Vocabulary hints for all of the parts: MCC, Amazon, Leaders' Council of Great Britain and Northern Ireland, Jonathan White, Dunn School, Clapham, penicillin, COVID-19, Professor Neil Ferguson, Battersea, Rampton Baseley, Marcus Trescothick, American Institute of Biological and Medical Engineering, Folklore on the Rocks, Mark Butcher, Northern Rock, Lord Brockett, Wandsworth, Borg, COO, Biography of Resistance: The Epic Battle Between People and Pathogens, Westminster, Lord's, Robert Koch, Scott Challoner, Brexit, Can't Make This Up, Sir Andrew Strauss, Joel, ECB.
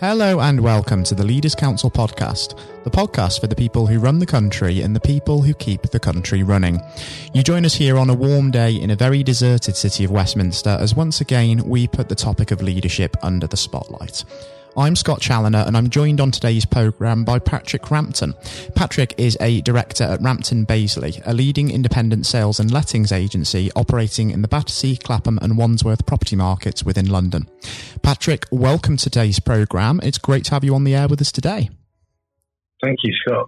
Hello and welcome to the Leaders Council podcast, the podcast for the people who run the country and the people who keep the country running. You join us here on a warm day in a very deserted city of Westminster as once again we put the topic of leadership under the spotlight. I'm Scott Challoner and I'm joined on today's programme by Patrick Rampton. Patrick is a director at Rampton Baseley, a leading independent sales and lettings agency operating in the Battersea, Clapham and Wandsworth property markets within London. Patrick, welcome to today's programme. It's great to have you on the air with us today. Thank you, Scott.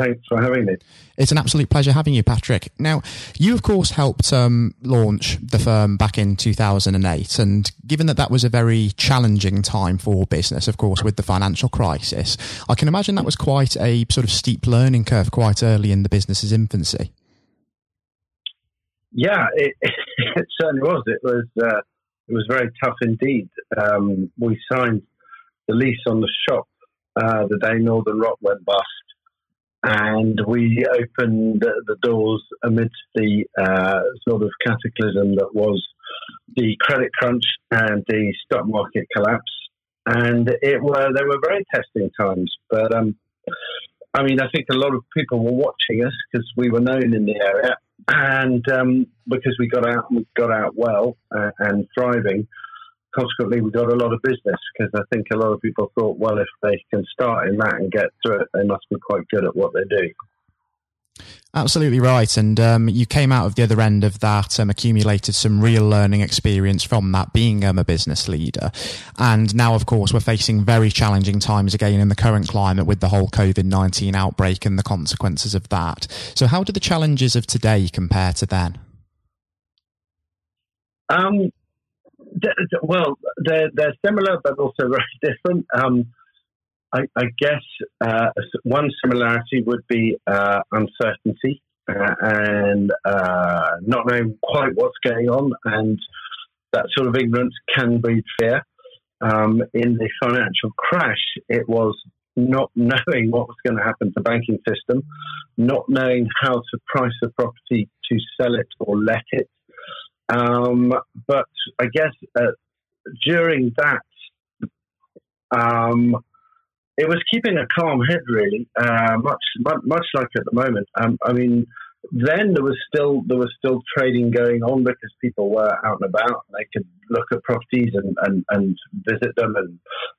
Thanks for having me. It's an absolute pleasure having you, Patrick. Now, you, of course, helped launch the firm back in 2008. And given that that was a very challenging time for business, of course, with the financial crisis, I can imagine that was quite a sort of steep learning curve quite early in the business's infancy. Yeah, it certainly was. It was very tough indeed. We signed the lease on the shop the day Northern Rock went bust. And we opened the doors amidst the sort of cataclysm that was the credit crunch and the stock market collapse. And they were very testing times. But, I think a lot of people were watching us because we were known in the area. And because we got out well and thriving, consequently, we got a lot of business because I think a lot of people thought, well, if they can start in that and get through it, they must be quite good at what they do. Absolutely right. And you came out of the other end of that, accumulated some real learning experience from that, being a business leader. And now, of course, we're facing very challenging times again in the current climate with the whole COVID-19 outbreak and the consequences of that. So how do the challenges of today compare to then? Well, they're similar, but also very different. I guess one similarity would be uncertainty and not knowing quite what's going on. And that sort of ignorance can breed fear. In the financial crash, it was not knowing what was going to happen to the banking system, not knowing how to price a property to sell it or let it. But I guess during that, it was keeping a calm head, really, much like at the moment. Then there was still trading going on because people were out and about. And they could look at properties and visit them and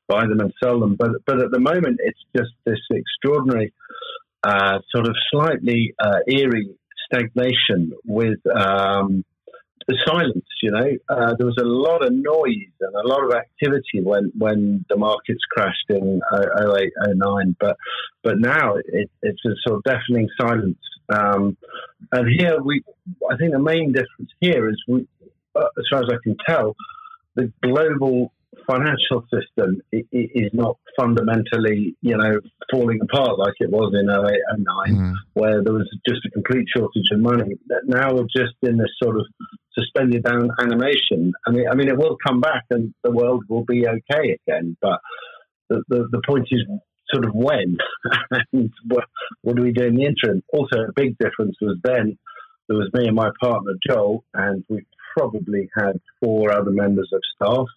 buy them and sell them. But at the moment, it's just this extraordinary sort of slightly eerie stagnation with the silence, there was a lot of noise and a lot of activity when the markets crashed in 08, 09, but now it's a sort of deafening silence. And here I think the main difference here is, as far as I can tell, the global financial system is not fundamentally, falling apart like it was in 08, 09, where there was just a complete shortage of money. Now we're just in this sort of suspended down animation. I mean, it will come back and the world will be okay again. But the point is sort of when and what do we do in the interim? Also, a big difference was then there was me and my partner, Joel, and we probably had 4 other members of staff.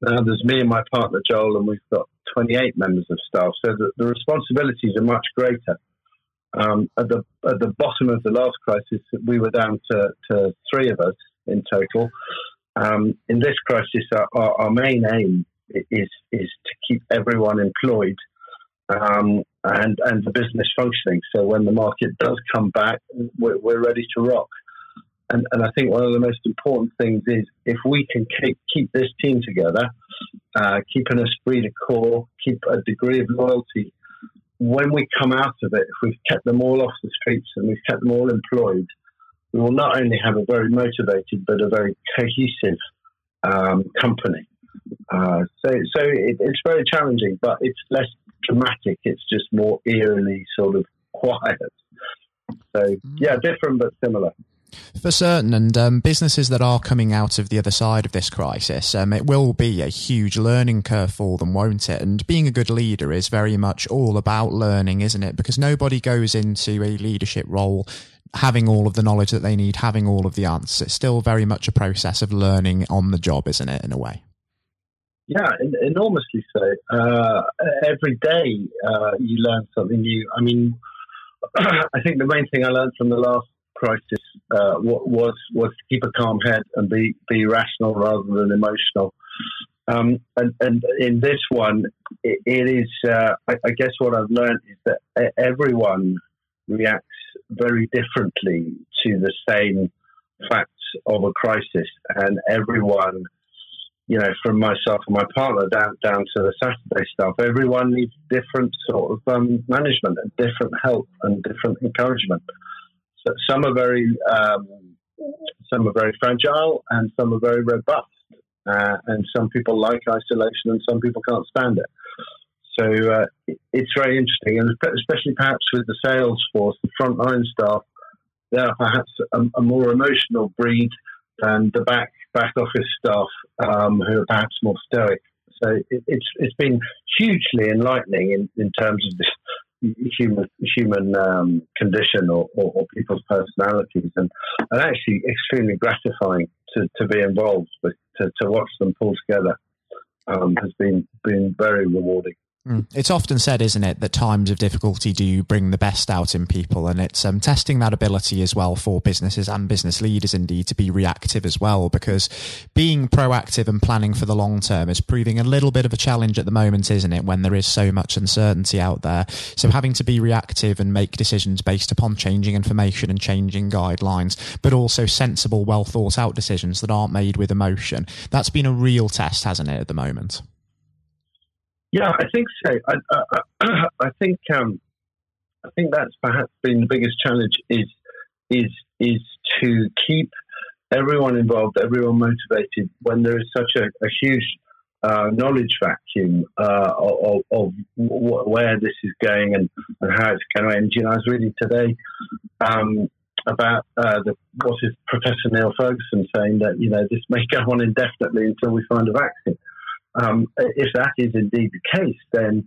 Now there's me and my partner, Joel, and we've got 28 members of staff. So the responsibilities are much greater. At the bottom of the last crisis, we were down to 3 of us in total. In this crisis, our main aim is to keep everyone employed and the business functioning. So when the market does come back, we're ready to rock. And I think one of the most important things is if we can keep this team together, keep an esprit de corps, keep a degree of loyalty, when we come out of it, if we've kept them all off the streets and we've kept them all employed, we will not only have a very motivated but a very cohesive company. So it's very challenging, but it's less dramatic. It's just more eerily sort of quiet. So, yeah, different but similar. For certain, and businesses that are coming out of the other side of this crisis, it will be a huge learning curve for them, won't it? And being a good leader is very much all about learning, isn't it? Because nobody goes into a leadership role having all of the knowledge that they need, having all of the answers. It's still very much a process of learning on the job, isn't it, in a way? Yeah, enormously so. Every day you learn something new. I mean, I think the main thing I learned from the last crisis was to keep a calm head and be rational rather than emotional. And in this one, it is, I guess what I've learned is that everyone reacts very differently to the same facts of a crisis, and everyone, you know, from myself and my partner down to the Saturday staff, everyone needs different sort of management and different help and different encouragement. So some are very fragile and some are very robust, and some people like isolation and some people can't stand it. So it's very interesting, and especially perhaps with the sales force, the frontline staff, they're perhaps a more emotional breed than the back office staff, who are perhaps more stoic. So it's been hugely enlightening in terms of this human condition or people's personalities, and actually extremely gratifying to be involved with, to watch them pull together, has been very rewarding. It's often said, isn't it, that times of difficulty do bring the best out in people, and it's testing that ability as well for businesses and business leaders indeed to be reactive as well, because being proactive and planning for the long term is proving a little bit of a challenge at the moment, isn't it, when there is so much uncertainty out there. So having to be reactive and make decisions based upon changing information and changing guidelines, but also sensible, well thought out decisions that aren't made with emotion, that's been a real test, hasn't it, at the moment? Yeah, I think so. I think that's perhaps been the biggest challenge is to keep everyone involved, everyone motivated when there is such a huge knowledge vacuum of where this is going and how it's going to end. You know, I was reading today about what is Professor Neil Ferguson saying that, you know, this may go on indefinitely until we find a vaccine. If that is indeed the case, then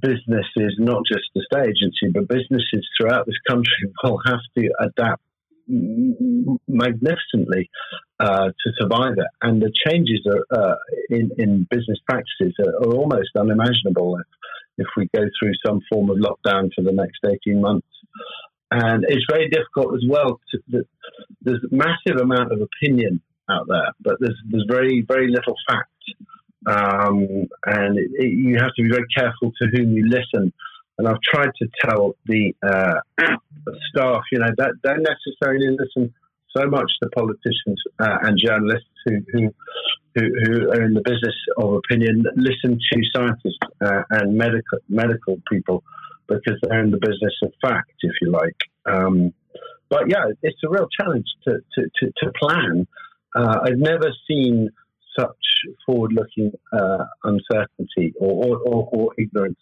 business is not just the state agency, but businesses throughout this country will have to adapt magnificently to survive it. And the changes are, in business practices are almost unimaginable if we go through some form of lockdown for the next 18 months. And it's very difficult as well. There's a massive amount of opinion out there, but there's very, very little fact. And you have to be very careful to whom you listen. And I've tried to tell the staff, you know, that don't necessarily listen so much to politicians and journalists who are in the business of opinion. Listen to scientists and medical people, because they're in the business of fact, if you like. But yeah, it's a real challenge to plan. I've never seen such forward-looking uncertainty or ignorance.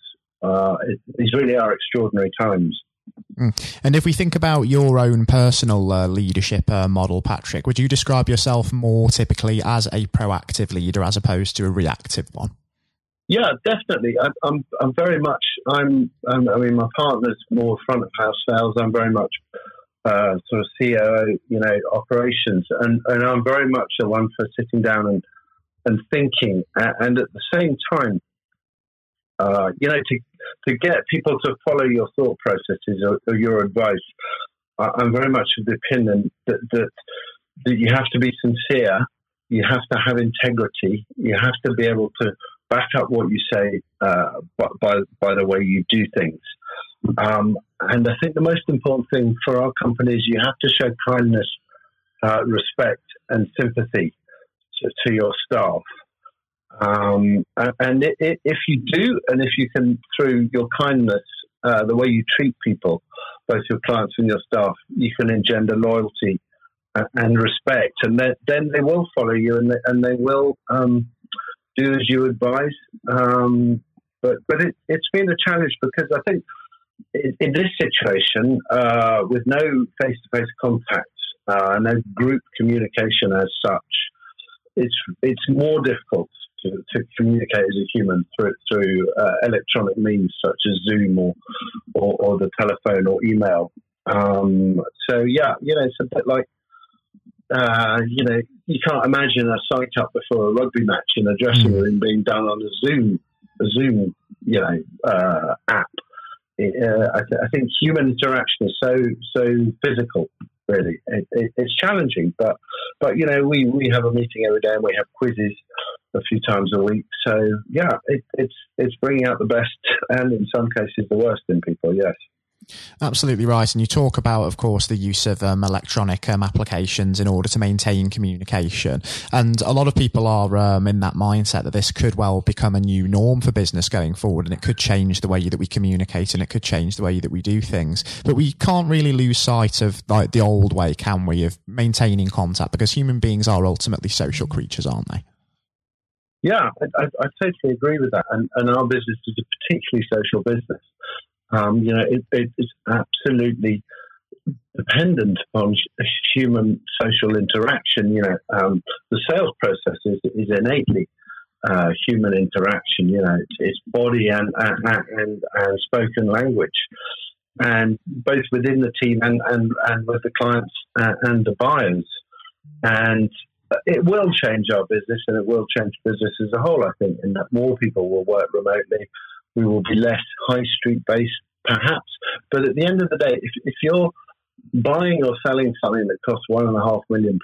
These really are extraordinary times. And if we think about your own personal leadership model, Patrick, would you describe yourself more typically as a proactive leader as opposed to a reactive one? Yeah, definitely. I'm very much. I mean, my partner's more front of house sales. I'm very much sort of COO, you know, operations, and I'm very much the one for sitting down and thinking, and at the same time, you know, to get people to follow your thought processes or your advice, I'm very much of the opinion that you have to be sincere, you have to have integrity, you have to be able to back up what you say by the way you do things. And I think the most important thing for our company is you have to show kindness, respect, and sympathy to your staff, and if you do, and if you can, through your kindness, the way you treat people, both your clients and your staff, you can engender loyalty and respect, and then they will follow you, and they will do as you advise. But it's been a challenge, because I think in this situation, with no face-to-face contacts, no group communication as such, It's more difficult to communicate as a human through electronic means such as Zoom or the telephone or email. So yeah, you know, it's a bit like you know, you can't imagine a psych up before a rugby match in a dressing room being done on a Zoom, you know, app. I think human interaction is so physical. Really, it's challenging, but you know, we have a meeting every day and we have quizzes a few times a week. So yeah, it's bringing out the best and in some cases the worst in people. Yes. Absolutely right. And you talk about, of course, the use of electronic applications in order to maintain communication. And a lot of people are in that mindset that this could well become a new norm for business going forward, and it could change the way that we communicate and it could change the way that we do things. But we can't really lose sight of like the old way, can we, of maintaining contact, because human beings are ultimately social creatures, aren't they? Yeah, I totally agree with that. And our business is a particularly social business. You know, it's absolutely dependent upon human social interaction. You know, the sales process is innately human interaction. You know, it's body and spoken language, and both within the team and with the clients and the buyers. And it will change our business, and it will change business as a whole, I think, in that more people will work remotely. We will be less high street based, perhaps. But at the end of the day, if you're buying or selling something that costs £1.5 million,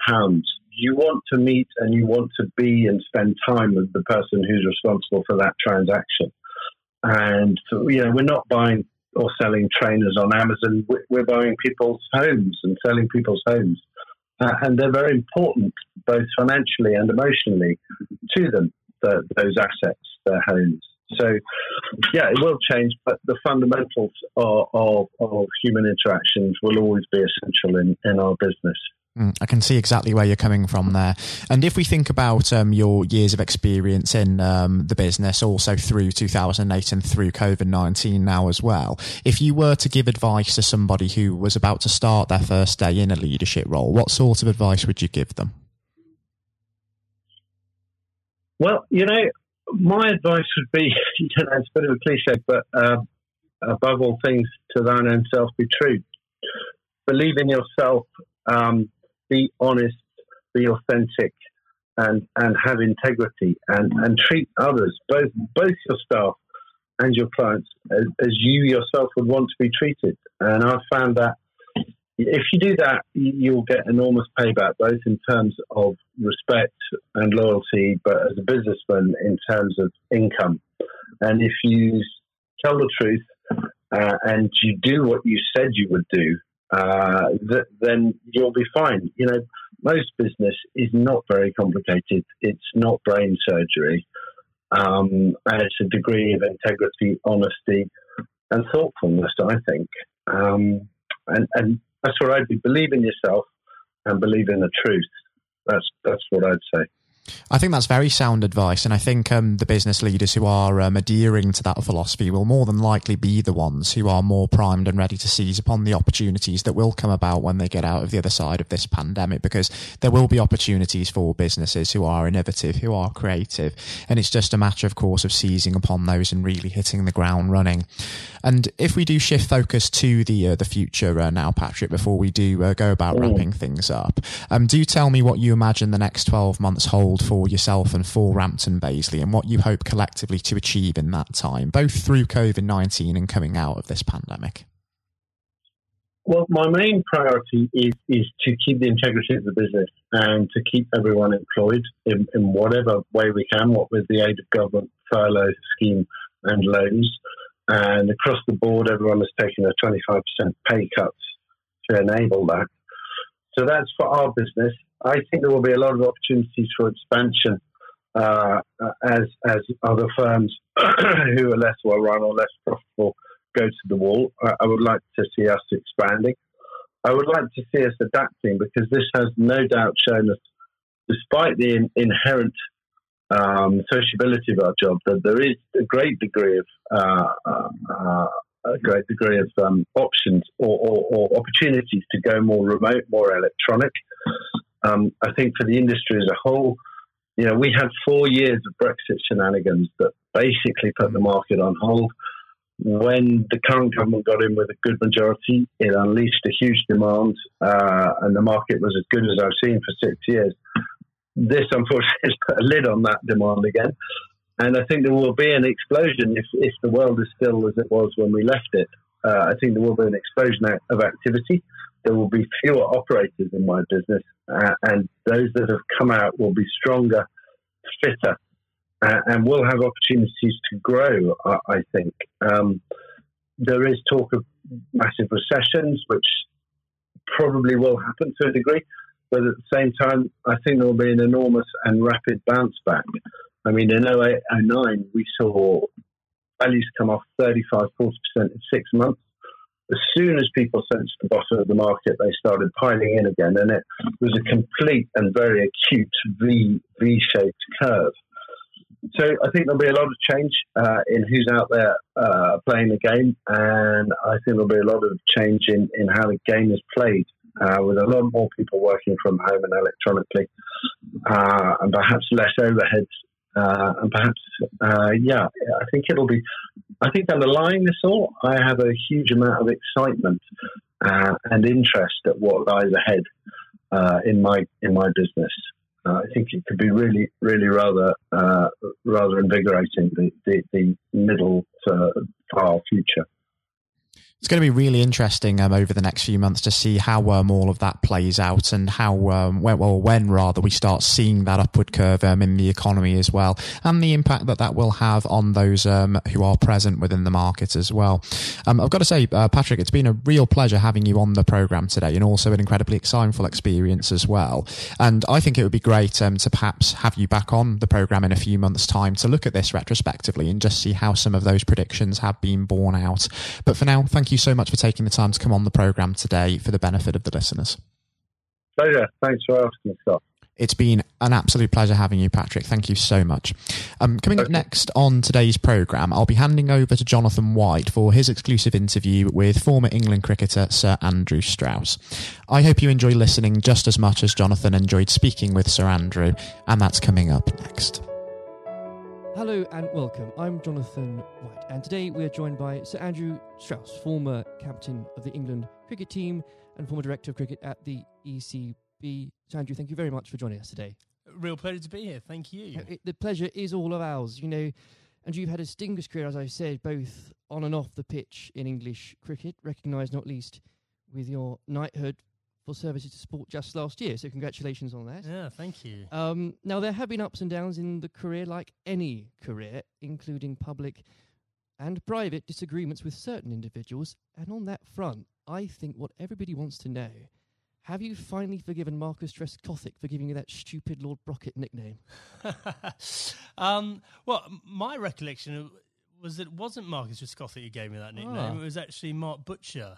you want to meet and you want to be and spend time with the person who's responsible for that transaction. And you know, we're not buying or selling trainers on Amazon. We're buying people's homes and selling people's homes, and they're very important, both financially and emotionally, to them. Those assets, their homes. So, yeah, it will change, but the fundamentals of human interactions will always be essential in our business. I can see exactly where you're coming from there. And if we think about your years of experience in the business, also through 2008 and through COVID-19 now as well, if you were to give advice to somebody who was about to start their first day in a leadership role, what sort of advice would you give them? Well, you know, my advice would be, you know, it's a bit of a cliche, but above all things, to thine own self be true. Believe in yourself, be honest, be authentic, and have integrity, and treat others, both your staff and your clients, as you yourself would want to be treated. And I've found that if you do that, you'll get enormous payback, both in terms of respect and loyalty, but as a businessman, in terms of income. And if you tell the truth and you do what you said you would do, then you'll be fine. You know, most business is not very complicated. It's not brain surgery. And it's a degree of integrity, honesty, and thoughtfulness, I think. And that's what I'd be. Believe in yourself and believe in the truth. That's what I'd say. I think that's very sound advice, and I think the business leaders who are adhering to that philosophy will more than likely be the ones who are more primed and ready to seize upon the opportunities that will come about when they get out of the other side of this pandemic, because there will be opportunities for businesses who are innovative, who are creative, and it's just a matter, of course, of seizing upon those and really hitting the ground running. And if we do shift focus to the future now, Patrick, before we do go about wrapping things up, do tell me what you imagine the next 12 months hold for yourself and for Rampton Baseley, and what you hope collectively to achieve in that time, both through COVID-19 and coming out of this pandemic. Well, my main priority is to keep the integrity of the business and to keep everyone employed in whatever way we can, what with the aid of government, furlough scheme and loans. And across the board, everyone has taken a 25% pay cut to enable that. So that's for our business. I think there will be a lot of opportunities for expansion as other firms who are less well-run or less profitable go to the wall. I would like to see us expanding. I would like to see us adapting, because this has no doubt shown us, despite the inherent sociability of our job, that there is a great degree of options or opportunities to go more remote, more electronic. I think for the industry as a whole, you know, we had 4 years of Brexit shenanigans that basically put the market on hold. when the current government got in with a good majority, it unleashed a huge demand, and the market was as good as I've seen for 6 years. This, unfortunately, has put a lid on that demand again. And I think there will be an explosion if the world is still as it was when we left it. I think there will be an explosion of activity. There will be fewer operators in my business, and those that have come out will be stronger, fitter, and will have opportunities to grow, I think. There is talk of massive recessions, which probably will happen to a degree, but at the same time, I think there will be an enormous and rapid bounce back. I mean, in 08, 09, we saw values come off 35, 40% in 6 months. As soon as people sensed the bottom of the market, they started piling in again, and it was a complete and very acute V-shaped curve. So I think there'll be a lot of change in who's out there playing the game, and I think there'll be a lot of change in how the game is played, with a lot more people working from home and electronically, and perhaps less overheads. And perhaps, I think it'll be. I think underlying this all, I have a huge amount of excitement and interest at what lies ahead in my business. I think it could be really, really rather invigorating, the middle to far future. It's going to be really interesting over the next few months to see how all of that plays out, and how when we start seeing that upward curve in the economy as well, and the impact that will have on those who are present within the market as well. I've got to say, Patrick, it's been a real pleasure having you on the programme today, and also an incredibly exciting experience as well. And I think it would be great to perhaps have you back on the programme in a few months' time to look at this retrospectively and just see how some of those predictions have been borne out. But for now, thank you so much for taking the time to come on the programme today for the benefit of the listeners. Pleasure. Thanks for asking, Scott. It's been an absolute pleasure having you, Patrick. Thank you so much. Coming up next on today's programme, I'll be handing over to Jonathan White for his exclusive interview with former England cricketer Sir Andrew Strauss. I hope you enjoy listening just as much as Jonathan enjoyed speaking with Sir Andrew, and that's coming up next. Hello and welcome. I'm Jonathan White, and today we're joined by Sir Andrew Strauss, former captain of the England cricket team and former director of cricket at the ECB. Sir Andrew, thank you very much for joining us today. Real pleasure to be here. Thank you. The pleasure is all of ours. You know, Andrew, you've had a distinguished career, as I said, both on and off the pitch in English cricket, recognised not least with your knighthood for services to sport just last year, so congratulations on that. Yeah, thank you. Now, there have been ups and downs in the career, like any career, including public and private disagreements with certain individuals, and on that front, I think what everybody wants to know, have you finally forgiven Marcus Trescothick for giving you that stupid Lord Brockett nickname? Well, my recollection was that it wasn't Marcus Trescothick who gave me that nickname, It was actually Mark Butcher.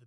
the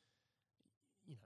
you know,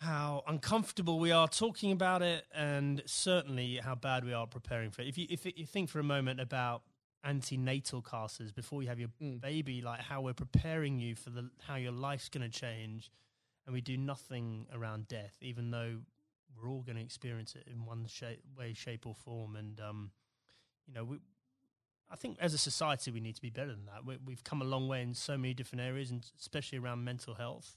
how uncomfortable we are talking about it and certainly how bad we are preparing for it. If you think for a moment about antenatal classes before you have your baby, like how we're preparing you for how your life's going to change, and we do nothing around death, even though we're all going to experience it in one way, shape or form. And, you know, I think as a society we need to be better than that. We've come a long way in so many different areas, and especially around mental health,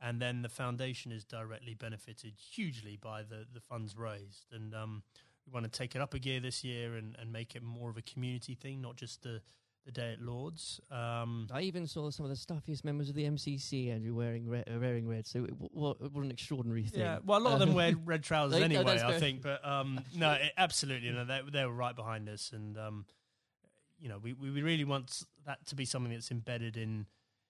And then the foundation is directly benefited hugely by the funds raised. And we want to take it up a gear this year and make it more of a community thing, not just the day at Lord's. I even saw some of the stuffiest members of the MCC, Andrew, wearing red. So what an extraordinary thing. Yeah, well, a lot of them wear red trousers anyway, I think. But no, absolutely. You know, they were right behind us. And, you know, we really want that to be something that's embedded in